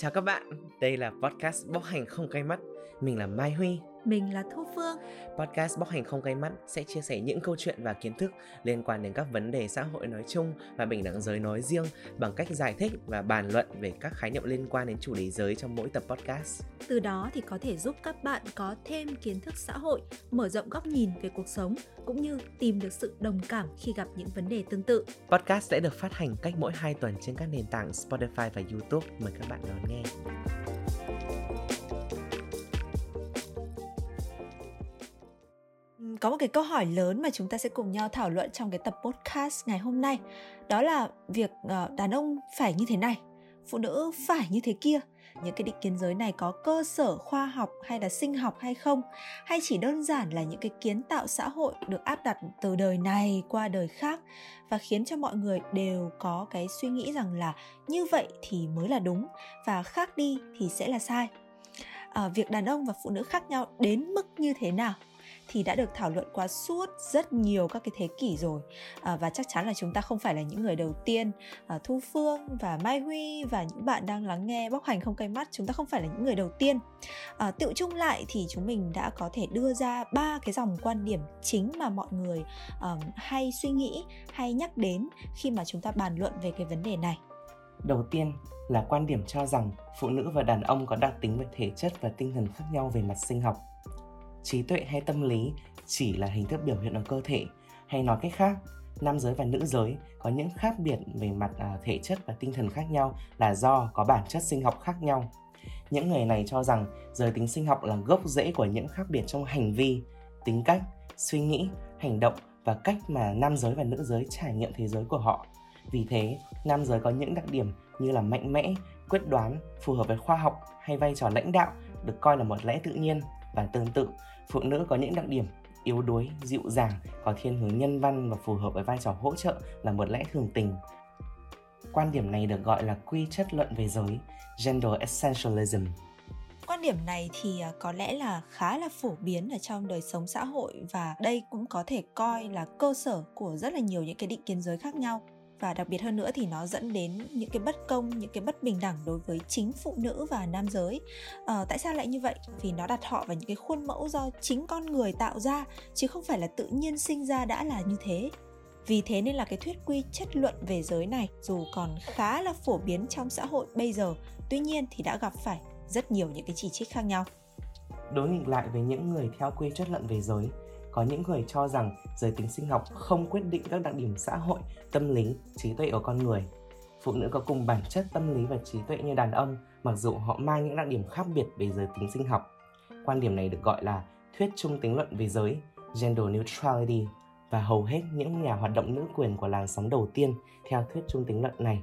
Chào các bạn, đây là podcast Bóc Hành Không Cay Mắt. Mình là Mai Huy. Mình là Thu Phương. Podcast Bóc Hành Không Cay Mắt sẽ chia sẻ những câu chuyện và kiến thức liên quan đến các vấn đề xã hội nói chung và bình đẳng giới nói riêng bằng cách giải thích và bàn luận về các khái niệm liên quan đến chủ đề giới trong mỗi tập podcast. Từ đó thì có thể giúp các bạn có thêm kiến thức xã hội, mở rộng góc nhìn về cuộc sống cũng như tìm được sự đồng cảm khi gặp những vấn đề tương tự. Podcast sẽ được phát hành cách mỗi 2 tuần trên các nền tảng Spotify và YouTube. Mời các bạn đón nghe. Có một cái câu hỏi lớn mà chúng ta sẽ cùng nhau thảo luận trong cái tập podcast ngày hôm nay. Đó là việc đàn ông phải như thế này, phụ nữ phải như thế kia. Những cái định kiến giới này có cơ sở khoa học hay là sinh học hay không? Hay chỉ đơn giản là những cái kiến tạo xã hội được áp đặt từ đời này qua đời khác và khiến cho mọi người đều có cái suy nghĩ rằng là như vậy thì mới là đúng và khác đi thì sẽ là sai. Việc đàn ông và phụ nữ khác nhau đến mức như thế nào thì đã được thảo luận qua suốt rất nhiều các cái thế kỷ rồi, và chắc chắn là chúng ta không phải là những người đầu tiên. Thu Phương và Mai Huy và những bạn đang lắng nghe Bóc Hành Không Cay Mắt, chúng ta không phải là những người đầu tiên. Tựu chung lại thì chúng mình đã có thể đưa ra 3 cái dòng quan điểm chính mà mọi người hay suy nghĩ, hay nhắc đến khi mà chúng ta bàn luận về cái vấn đề này. Đầu tiên là quan điểm cho rằng phụ nữ và đàn ông có đặc tính về thể chất và tinh thần khác nhau về mặt sinh học. Trí tuệ hay tâm lý chỉ là hình thức biểu hiện ở cơ thể, hay nói cách khác, nam giới và nữ giới có những khác biệt về mặt thể chất và tinh thần khác nhau là do có bản chất sinh học khác nhau. Những người này cho rằng giới tính sinh học là gốc rễ của những khác biệt trong hành vi, tính cách, suy nghĩ, hành động và cách mà nam giới và nữ giới trải nghiệm thế giới của họ. Vì thế, nam giới có những đặc điểm như là mạnh mẽ, quyết đoán, phù hợp với khoa học hay vai trò lãnh đạo được coi là một lẽ tự nhiên. Và tương tự, phụ nữ có những đặc điểm yếu đuối, dịu dàng, có thiên hướng nhân văn và phù hợp với vai trò hỗ trợ là một lẽ thường tình. Quan điểm này được gọi là quy chất luận về giới, Gender Essentialism. Quan điểm này thì có lẽ là khá là phổ biến ở trong đời sống xã hội, và đây cũng có thể coi là cơ sở của rất là nhiều những cái định kiến giới khác nhau. Và đặc biệt hơn nữa thì nó dẫn đến những cái bất công, những cái bất bình đẳng đối với chính phụ nữ và nam giới. Tại sao lại như vậy? Vì nó đặt họ vào những cái khuôn mẫu do chính con người tạo ra, chứ không phải là tự nhiên sinh ra đã là như thế. Vì thế nên là cái thuyết quy chất luận về giới này dù còn khá là phổ biến trong xã hội bây giờ, tuy nhiên thì đã gặp phải rất nhiều những cái chỉ trích khác nhau. Đối nghịch lại với những người theo quy chất luận về giới, có những người cho rằng giới tính sinh học không quyết định các đặc điểm xã hội, tâm lý, trí tuệ của con người. Phụ nữ có cùng bản chất tâm lý và trí tuệ như đàn ông, mặc dù họ mang những đặc điểm khác biệt về giới tính sinh học. Quan điểm này được gọi là thuyết trung tính luận về giới, Gender Neutrality, và hầu hết những nhà hoạt động nữ quyền của làn sóng đầu tiên theo thuyết trung tính luận này.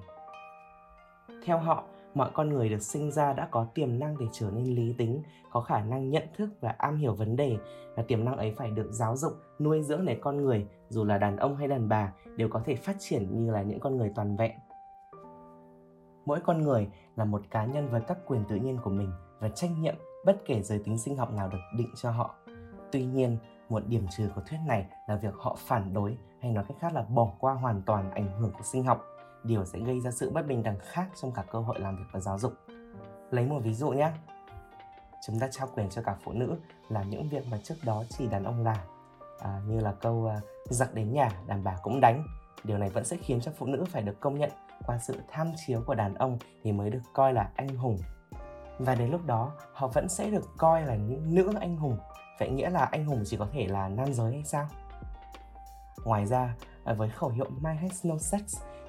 Theo họ, mọi con người được sinh ra đã có tiềm năng để trở nên lý tính, có khả năng nhận thức và am hiểu vấn đề, và tiềm năng ấy phải được giáo dục, nuôi dưỡng để con người, dù là đàn ông hay đàn bà, đều có thể phát triển như là những con người toàn vẹn. Mỗi con người là một cá nhân với các quyền tự nhiên của mình và trách nhiệm bất kể giới tính sinh học nào được định cho họ. Tuy nhiên, một điểm trừ của thuyết này là việc họ phản đối, hay nói cách khác là bỏ qua hoàn toàn ảnh hưởng của sinh học. Điều sẽ gây ra sự bất bình đẳng khác trong cả cơ hội làm việc và giáo dục. Lấy một ví dụ nhé. Chúng ta trao quyền cho cả phụ nữ làm những việc mà trước đó chỉ đàn ông làm, như là câu giặc đến nhà đàn bà cũng đánh. Điều này vẫn sẽ khiến cho phụ nữ phải được công nhận qua sự tham chiếu của đàn ông thì mới được coi là anh hùng. Và đến lúc đó họ vẫn sẽ được coi là những nữ anh hùng. Vậy nghĩa là anh hùng chỉ có thể là nam giới hay sao? Ngoài ra, với khẩu hiệu My Has No Sex,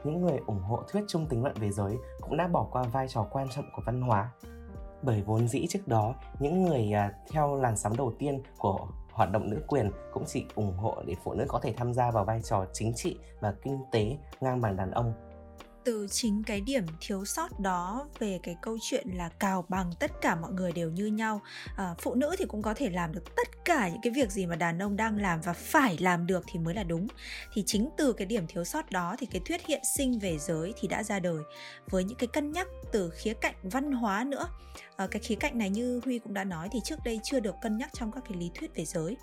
những người ủng hộ thuyết trung tính luận về giới cũng đã bỏ qua vai trò quan trọng của văn hóa. Bởi vốn dĩ trước đó, những người theo làn sóng đầu tiên của hoạt động nữ quyền cũng chỉ ủng hộ để phụ nữ có thể tham gia vào vai trò chính trị và kinh tế ngang bằng đàn ông. Từ chính cái điểm thiếu sót đó về cái câu chuyện là cào bằng tất cả mọi người đều như nhau, phụ nữ thì cũng có thể làm được tất cả những cái việc gì mà đàn ông đang làm và phải làm được thì mới là đúng, thì chính từ cái điểm thiếu sót đó thì cái thuyết hiện sinh về giới thì đã ra đời với những cái cân nhắc từ khía cạnh văn hóa nữa. Cái khía cạnh này như Huy cũng đã nói thì trước đây chưa được cân nhắc trong các cái lý thuyết về giới.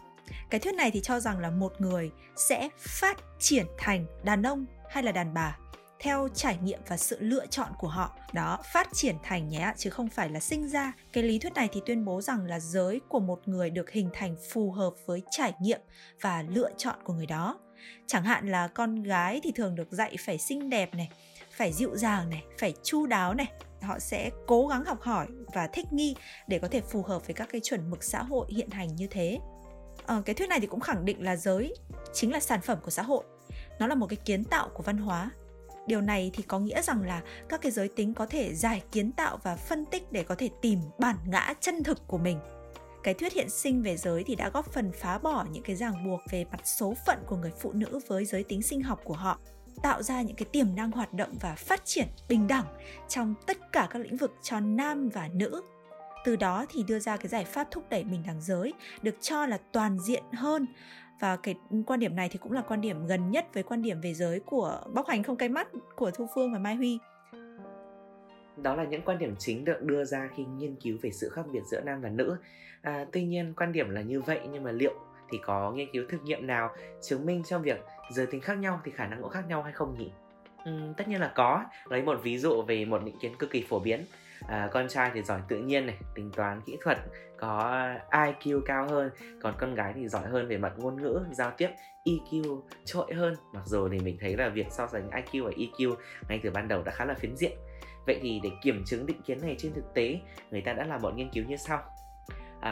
Cái thuyết này thì cho rằng là một người sẽ phát triển thành đàn ông hay là đàn bà theo trải nghiệm và sự lựa chọn của họ. Đó, phát triển thành nhé, chứ không phải là sinh ra. Cái lý thuyết này thì tuyên bố rằng là giới của một người được hình thành phù hợp với trải nghiệm và lựa chọn của người đó. Chẳng hạn là con gái thì thường được dạy phải xinh đẹp này, phải dịu dàng này, phải chu đáo này. Họ sẽ cố gắng học hỏi và thích nghi để có thể phù hợp với các cái chuẩn mực xã hội hiện hành như thế. Cái thuyết này thì cũng khẳng định là giới chính là sản phẩm của xã hội. Nó là một cái kiến tạo của văn hóa. Điều này thì có nghĩa rằng là các cái giới tính có thể giải kiến tạo và phân tích để có thể tìm bản ngã chân thực của mình. Cái thuyết hiện sinh về giới thì đã góp phần phá bỏ những cái ràng buộc về mặt số phận của người phụ nữ với giới tính sinh học của họ, tạo ra những cái tiềm năng hoạt động và phát triển bình đẳng trong tất cả các lĩnh vực cho nam và nữ. Từ đó thì đưa ra cái giải pháp thúc đẩy bình đẳng giới được cho là toàn diện hơn. Và cái quan điểm này thì cũng là quan điểm gần nhất với quan điểm về giới của Bóc Hành Không Cay Mắt của Thu Phương và Mai Huy. Đó là những quan điểm chính được đưa ra khi nghiên cứu về sự khác biệt giữa nam và nữ. Tuy nhiên quan điểm là như vậy, nhưng mà liệu thì có nghiên cứu thực nghiệm nào chứng minh trong việc giới tính khác nhau thì khả năng cũng khác nhau hay không nhỉ? Tất nhiên là có. Lấy một ví dụ về một định kiến cực kỳ phổ biến. Con trai thì giỏi tự nhiên này, tính toán, kỹ thuật, có IQ cao hơn, còn con gái thì giỏi hơn về mặt ngôn ngữ, giao tiếp, EQ trội hơn. Mặc dù thì mình thấy là việc so sánh IQ và EQ ngay từ ban đầu đã khá là phiến diện. Vậy thì để kiểm chứng định kiến này trên thực tế, người ta đã làm một nghiên cứu như sau.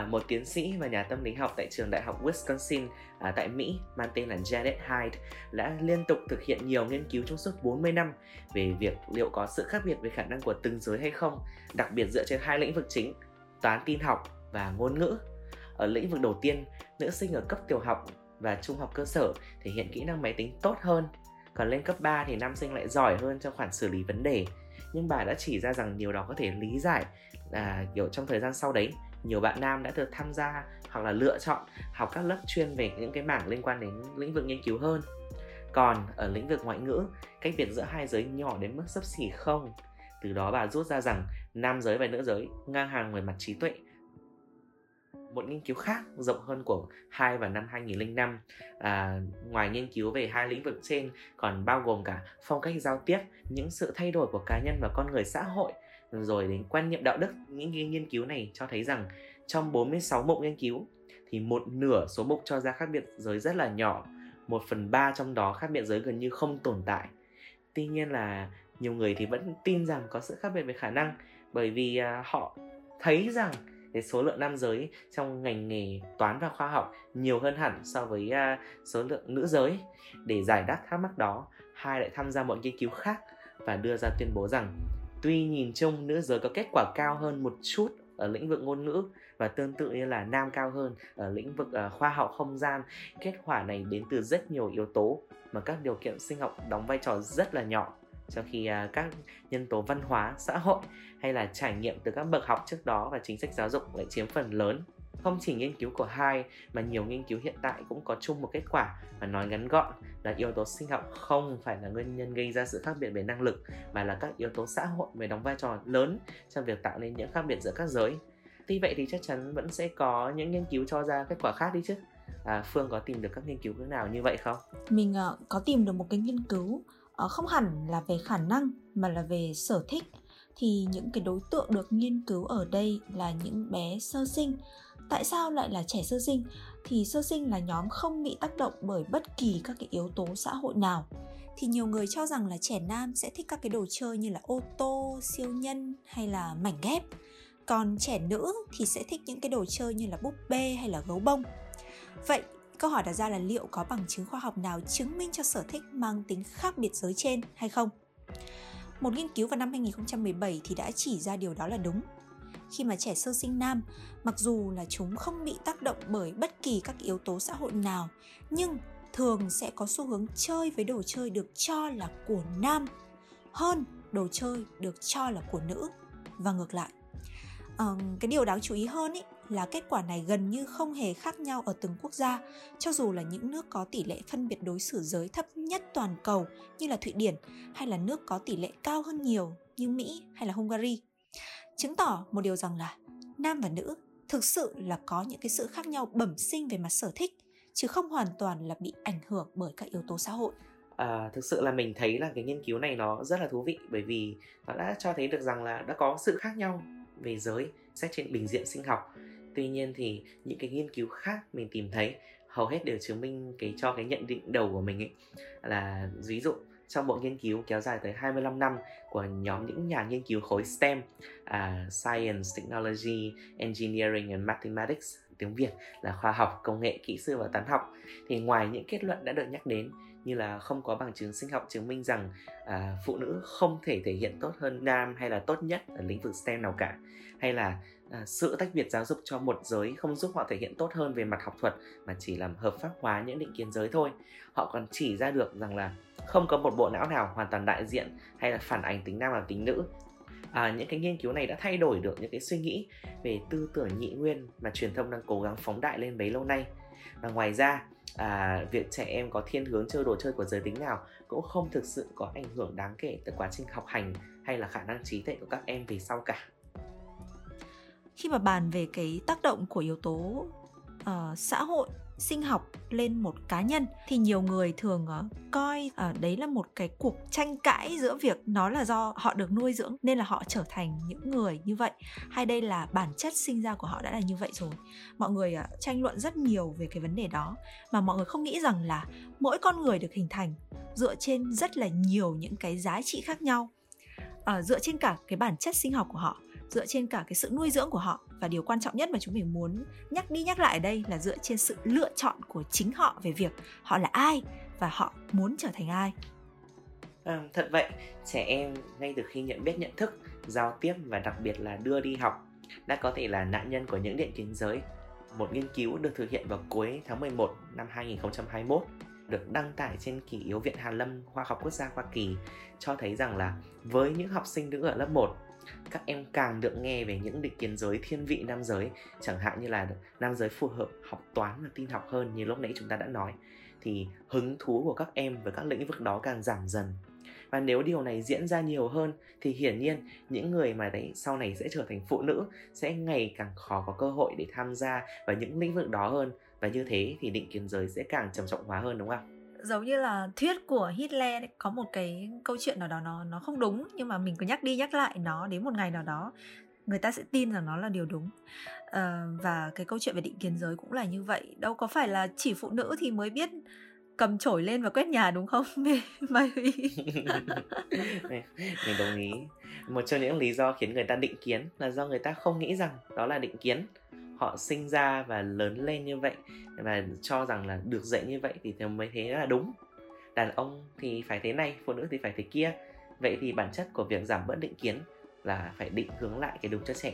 Một tiến sĩ và nhà tâm lý học tại trường Đại học Wisconsin tại Mỹ mang tên là Janet Hyde đã liên tục thực hiện nhiều nghiên cứu trong suốt 40 năm về việc liệu có sự khác biệt về khả năng của từng giới hay không, đặc biệt dựa trên hai lĩnh vực chính, toán tin học và ngôn ngữ. Ở lĩnh vực đầu tiên, nữ sinh ở cấp tiểu học và trung học cơ sở thể hiện kỹ năng máy tính tốt hơn, còn lên cấp 3 thì nam sinh lại giỏi hơn trong khoản xử lý vấn đề. Nhưng bà đã chỉ ra rằng điều đó có thể lý giải trong thời gian sau đấy. Nhiều bạn nam đã được tham gia hoặc là lựa chọn học các lớp chuyên về những cái mảng liên quan đến lĩnh vực nghiên cứu hơn. Còn ở lĩnh vực ngoại ngữ, cách biệt giữa hai giới nhỏ đến mức xấp xỉ không. Từ đó bà rút ra rằng nam giới và nữ giới ngang hàng về mặt trí tuệ. Một nghiên cứu khác rộng hơn của Hyde vào năm 2005, ngoài nghiên cứu về hai lĩnh vực trên còn bao gồm cả phong cách giao tiếp, những sự thay đổi của cá nhân và con người xã hội, rồi đến quan niệm đạo đức. Những nghiên cứu này cho thấy rằng trong 46 mục nghiên cứu thì một nửa số mục cho ra khác biệt giới rất là nhỏ, 1/3 trong đó khác biệt giới gần như không tồn tại. Tuy nhiên là nhiều người thì vẫn tin rằng có sự khác biệt về khả năng, bởi vì họ thấy rằng số lượng nam giới trong ngành nghề toán và khoa học nhiều hơn hẳn so với số lượng nữ giới. Để giải đáp thắc mắc đó, Hai lại tham gia một nghiên cứu khác và đưa ra tuyên bố rằng tuy nhìn chung nữ giới có kết quả cao hơn một chút ở lĩnh vực ngôn ngữ và tương tự như là nam cao hơn ở lĩnh vực khoa học không gian, kết quả này đến từ rất nhiều yếu tố mà các điều kiện sinh học đóng vai trò rất là nhỏ, trong khi các nhân tố văn hóa, xã hội hay là trải nghiệm từ các bậc học trước đó và chính sách giáo dục lại chiếm phần lớn. Không chỉ nghiên cứu của Hai mà nhiều nghiên cứu hiện tại cũng có chung một kết quả, và nói ngắn gọn là yếu tố sinh học không phải là nguyên nhân gây ra sự khác biệt về năng lực, mà là các yếu tố xã hội mới đóng vai trò lớn trong việc tạo nên những khác biệt giữa các giới. Tuy vậy thì chắc chắn vẫn sẽ có những nghiên cứu cho ra kết quả khác đi chứ. Phương có tìm được các nghiên cứu nào như vậy không? Mình có tìm được một cái nghiên cứu không hẳn là về khả năng mà là về sở thích. Thì những cái đối tượng được nghiên cứu ở đây là những bé sơ sinh. Tại sao lại là trẻ sơ sinh? Thì sơ sinh là nhóm không bị tác động bởi bất kỳ các cái yếu tố xã hội nào. Thì nhiều người cho rằng là trẻ nam sẽ thích các cái đồ chơi như là ô tô, siêu nhân hay là mảnh ghép. Còn trẻ nữ thì sẽ thích những cái đồ chơi như là búp bê hay là gấu bông. Vậy câu hỏi đặt ra là liệu có bằng chứng khoa học nào chứng minh cho sở thích mang tính khác biệt giới trên hay không? Một nghiên cứu vào năm 2017 thì đã chỉ ra điều đó là đúng. Khi mà trẻ sơ sinh nam, mặc dù là chúng không bị tác động bởi bất kỳ các yếu tố xã hội nào, nhưng thường sẽ có xu hướng chơi với đồ chơi được cho là của nam hơn đồ chơi được cho là của nữ, và ngược lại. Cái điều đáng chú ý hơn là kết quả này gần như không hề khác nhau ở từng quốc gia, cho dù là những nước có tỷ lệ phân biệt đối xử giới thấp nhất toàn cầu như là Thụy Điển, hay là nước có tỷ lệ cao hơn nhiều như Mỹ hay là Hungary. Chứng tỏ một điều rằng là nam và nữ thực sự là có những cái sự khác nhau bẩm sinh về mặt sở thích, chứ không hoàn toàn là bị ảnh hưởng bởi các yếu tố xã hội. Thực sự là mình thấy là cái nghiên cứu này nó rất là thú vị, bởi vì nó đã cho thấy được rằng là đã có sự khác nhau về giới xét trên bình diện sinh học. Tuy nhiên thì những cái nghiên cứu khác mình tìm thấy hầu hết đều chứng minh cho cái nhận định đầu của mình ấy, là ví dụ trong bộ nghiên cứu kéo dài tới 25 năm của nhóm những nhà nghiên cứu khối STEM, Science, Technology, Engineering and Mathematics, tiếng Việt là khoa học, công nghệ, kỹ sư và toán học, thì ngoài những kết luận đã được nhắc đến như là không có bằng chứng sinh học chứng minh rằng phụ nữ không thể thể hiện tốt hơn nam hay là tốt nhất ở lĩnh vực STEM nào cả, hay là sự tách biệt giáo dục cho một giới không giúp họ thể hiện tốt hơn về mặt học thuật mà chỉ làm hợp pháp hóa những định kiến giới thôi. Họ còn chỉ ra được rằng là không có một bộ não nào hoàn toàn đại diện hay là phản ánh tính nam và tính nữ. Những cái nghiên cứu này đã thay đổi được những cái suy nghĩ về tư tưởng nhị nguyên mà truyền thông đang cố gắng phóng đại lên bấy lâu nay. Và ngoài ra, việc trẻ em có thiên hướng chơi đồ chơi của giới tính nào cũng không thực sự có ảnh hưởng đáng kể tới quá trình học hành hay là khả năng trí tuệ của các em về sau cả. Khi mà bàn về cái tác động của yếu tố xã hội, sinh học lên một cá nhân thì nhiều người thường coi đấy là một cái cuộc tranh cãi giữa việc nó là do họ được nuôi dưỡng nên là họ trở thành những người như vậy, hay đây là bản chất sinh ra của họ đã là như vậy rồi. Mọi người tranh luận rất nhiều về cái vấn đề đó mà mọi người không nghĩ rằng là mỗi con người được hình thành dựa trên rất là nhiều những cái giá trị khác nhau, dựa trên cả cái bản chất sinh học của họ, dựa trên cả cái sự nuôi dưỡng của họ, và điều quan trọng nhất mà chúng mình muốn nhắc đi nhắc lại ở đây là dựa trên sự lựa chọn của chính họ về việc họ là ai và họ muốn trở thành ai. Thật vậy, trẻ em ngay từ khi nhận biết nhận thức, giao tiếp và đặc biệt là đưa đi học đã có thể là nạn nhân của những định kiến giới. Một nghiên cứu được thực hiện vào cuối tháng 11 năm 2021 được đăng tải trên kỷ yếu viện Hàn Lâm Khoa học Quốc gia Hoa Kỳ cho thấy rằng là với những học sinh nữ ở lớp 1, các em càng được nghe về những định kiến giới thiên vị nam giới, chẳng hạn như là nam giới phù hợp học toán và tin học hơn như lúc nãy chúng ta đã nói, thì hứng thú của các em với các lĩnh vực đó càng giảm dần. Và nếu điều này diễn ra nhiều hơn thì hiển nhiên những người mà sau này sẽ trở thành phụ nữ sẽ ngày càng khó có cơ hội để tham gia vào những lĩnh vực đó hơn, và như thế thì định kiến giới sẽ càng trầm trọng hóa hơn, đúng không? Giống như là thuyết của Hitler, có một cái câu chuyện nào đó nó không đúng nhưng mà mình cứ nhắc đi nhắc lại nó, đến một ngày nào đó người ta sẽ tin rằng nó là điều đúng. Và cái câu chuyện về định kiến giới cũng là như vậy. Đâu có phải là chỉ phụ nữ thì mới biết cầm chổi lên và quét nhà, đúng không Mai Huy? Mình đồng ý. Một trong những lý do khiến người ta định kiến là do người ta không nghĩ rằng đó là định kiến. Họ sinh ra và lớn lên như vậy và cho rằng là được dạy như vậy thì mới thế là đúng. Đàn ông thì phải thế này, phụ nữ thì phải thế kia. Vậy thì bản chất của việc giảm bớt định kiến là phải định hướng lại cái đúng cho trẻ.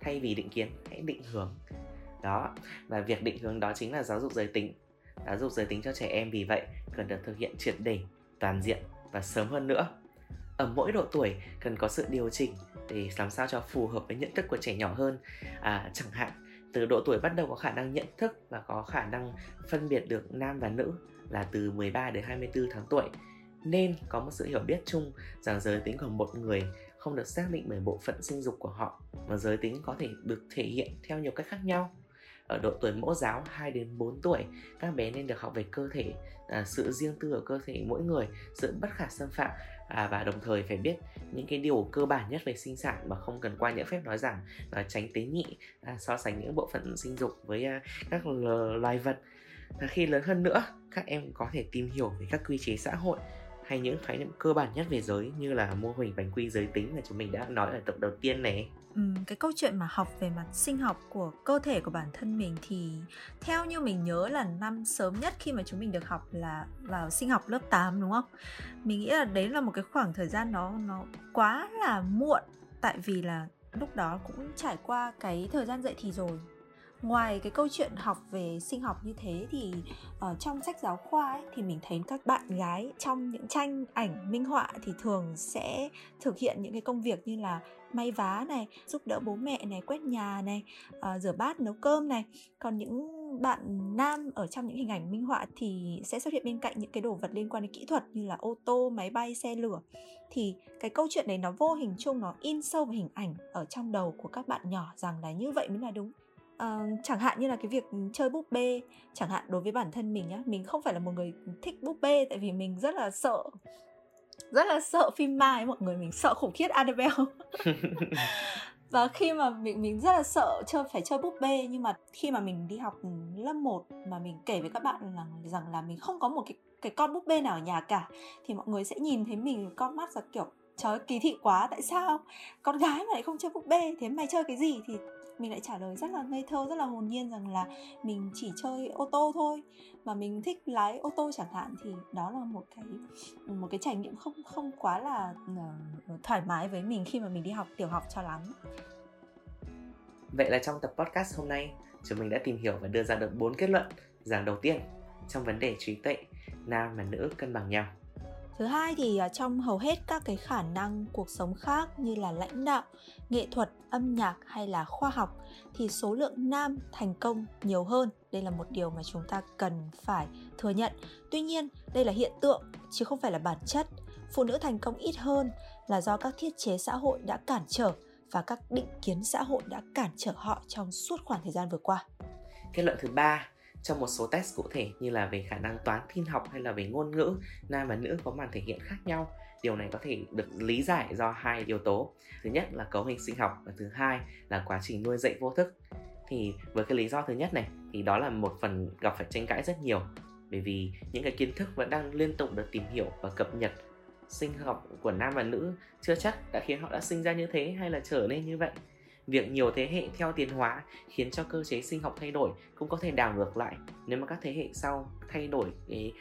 Thay vì định kiến, hãy định hướng. Đó, và việc định hướng đó chính là giáo dục giới tính. Giáo dục giới tính cho trẻ em vì vậy cần được thực hiện triệt để, toàn diện và sớm hơn nữa. Ở mỗi độ tuổi cần có sự điều chỉnh để làm sao cho phù hợp với nhận thức của trẻ nhỏ hơn. Chẳng hạn từ độ tuổi bắt đầu có khả năng nhận thức và có khả năng phân biệt được nam và nữ là từ 13 đến 24 tháng tuổi, nên có một sự hiểu biết chung rằng giới tính của một người không được xác định bởi bộ phận sinh dục của họ, mà giới tính có thể được thể hiện theo nhiều cách khác nhau. Ở độ tuổi mẫu giáo 2 đến 4 tuổi, các bé nên được học về cơ thể, sự riêng tư ở cơ thể mỗi người, sự bất khả xâm phạm, và đồng thời phải biết những cái điều cơ bản nhất về sinh sản mà không cần qua những phép nói rằng là tránh tế nhị, so sánh những bộ phận sinh dục với các loài vật. Khi lớn hơn nữa, các em có thể tìm hiểu về các quy chế xã hội hay những khái niệm cơ bản nhất về giới như là mô hình bánh quy giới tính mà chúng mình đã nói ở tập đầu tiên này. Cái câu chuyện mà học về mặt sinh học của cơ thể của bản thân mình thì theo như mình nhớ là năm sớm nhất khi mà chúng mình được học là vào sinh học lớp 8, đúng không? Mình nghĩ là đấy là một cái khoảng thời gian nó quá là muộn, tại vì là lúc đó cũng trải qua cái thời gian dậy thì rồi. Ngoài cái câu chuyện học về sinh học như thế thì ở trong sách giáo khoa ấy, thì mình thấy các bạn gái trong những tranh ảnh minh họa thì thường sẽ thực hiện những cái công việc như là may vá này, giúp đỡ bố mẹ này, quét nhà này, rửa bát, nấu cơm này. Còn những bạn nam ở trong những hình ảnh minh họa thì sẽ xuất hiện bên cạnh những cái đồ vật liên quan đến kỹ thuật như là ô tô, máy bay, xe lửa. Thì cái câu chuyện đấy nó vô hình chung, nó in sâu vào hình ảnh ở trong đầu của các bạn nhỏ rằng là như vậy mới là đúng. Chẳng hạn như là cái việc chơi búp bê. Chẳng hạn đối với bản thân mình nhá, mình không phải là một người thích búp bê, tại vì mình rất là sợ phim ma ấy mọi người. Mình sợ khủng khiếp Annabelle. Và khi mà mình rất là sợ phải chơi búp bê. Nhưng mà khi mà mình đi học lớp 1 mà mình kể với các bạn rằng là mình không có một cái con búp bê nào ở nhà cả, thì mọi người sẽ nhìn thấy mình con mắt ra kiểu trời ơi, kỳ thị quá, tại sao con gái mà lại không chơi búp bê, thế mày chơi cái gì? Thì mình lại trả lời rất là ngây thơ, rất là hồn nhiên rằng là mình chỉ chơi ô tô thôi, mà mình thích lái ô tô chẳng hạn. Thì đó là một cái trải nghiệm không quá là thoải mái với mình khi mà mình đi học tiểu học cho lắm. Vậy là trong tập podcast hôm nay, chúng mình đã tìm hiểu và đưa ra được 4 kết luận. Rằng đầu tiên, trong vấn đề trí tuệ, nam và nữ cân bằng nhau. Thứ hai thì trong hầu hết các cái khả năng cuộc sống khác như là lãnh đạo, nghệ thuật, âm nhạc hay là khoa học thì số lượng nam thành công nhiều hơn. Đây là một điều mà chúng ta cần phải thừa nhận. Tuy nhiên, đây là hiện tượng chứ không phải là bản chất. Phụ nữ thành công ít hơn là do các thiết chế xã hội đã cản trở và các định kiến xã hội đã cản trở họ trong suốt khoảng thời gian vừa qua. Kết luận thứ ba, trong một số test cụ thể như là về khả năng toán, tin học hay là về ngôn ngữ, nam và nữ có màn thể hiện khác nhau. Điều này có thể được lý giải do hai yếu tố. Thứ nhất là cấu hình sinh học và thứ hai là quá trình nuôi dạy vô thức. Thì với cái lý do thứ nhất này thì đó là một phần gặp phải tranh cãi rất nhiều, bởi vì những cái kiến thức vẫn đang liên tục được tìm hiểu và cập nhật. Sinh học của nam và nữ chưa chắc đã khiến họ đã sinh ra như thế hay là trở nên như vậy. Việc nhiều thế hệ theo tiến hóa khiến cho cơ chế sinh học thay đổi cũng có thể đảo ngược lại nếu mà các thế hệ sau thay đổi cái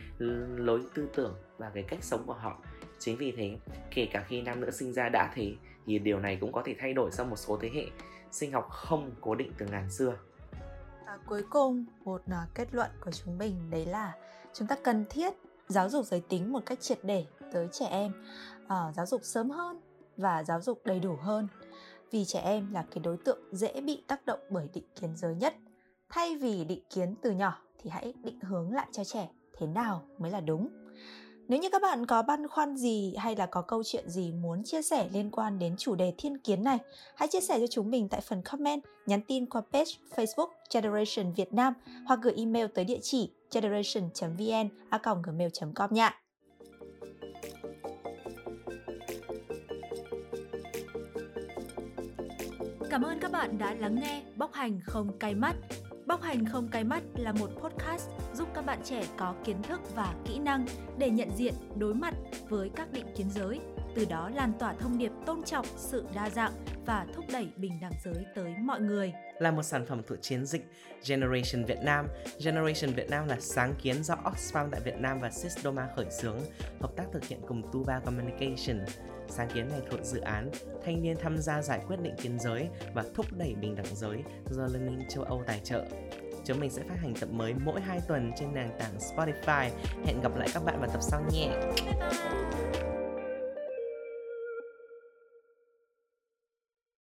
lối tư tưởng và cái cách sống của họ. Chính vì thế, kể cả khi nam nữ sinh ra đã thế thì điều này cũng có thể thay đổi sau một số thế hệ. Sinh học không cố định từ ngàn xưa. Và cuối cùng, một kết luận của chúng mình đấy là chúng ta cần thiết giáo dục giới tính một cách triệt để tới trẻ em, giáo dục sớm hơn và giáo dục đầy đủ hơn. Vì trẻ em là cái đối tượng dễ bị tác động bởi định kiến giới nhất. Thay vì định kiến từ nhỏ thì hãy định hướng lại cho trẻ thế nào mới là đúng. Nếu như các bạn có băn khoăn gì hay là có câu chuyện gì muốn chia sẻ liên quan đến chủ đề thiên kiến này, hãy chia sẻ cho chúng mình tại phần comment, nhắn tin qua page Facebook Generation Việt Nam hoặc gửi email tới địa chỉ generation.vn@gmail.com nha. Cảm ơn các bạn đã lắng nghe Bóc Hành Không Cay Mắt. Bóc Hành Không Cay Mắt là một podcast giúp các bạn trẻ có kiến thức và kỹ năng để nhận diện, đối mặt với các định kiến giới, từ đó lan tỏa thông điệp tôn trọng sự đa dạng và thúc đẩy bình đẳng giới tới mọi người. Là một sản phẩm thuộc chiến dịch Generation Việt Nam. Generation Việt Nam là sáng kiến do Oxfam tại Việt Nam và Sysdoma khởi xướng, hợp tác thực hiện cùng Tuva Communication. Sáng kiến này thuộc dự án Thanh niên tham gia giải quyết định kiến giới và thúc đẩy bình đẳng giới do Liên minh Châu Âu tài trợ. Chúng mình sẽ phát hành tập mới mỗi 2 tuần trên nền tảng Spotify. Hẹn gặp lại các bạn vào tập sau nhé. Bye bye.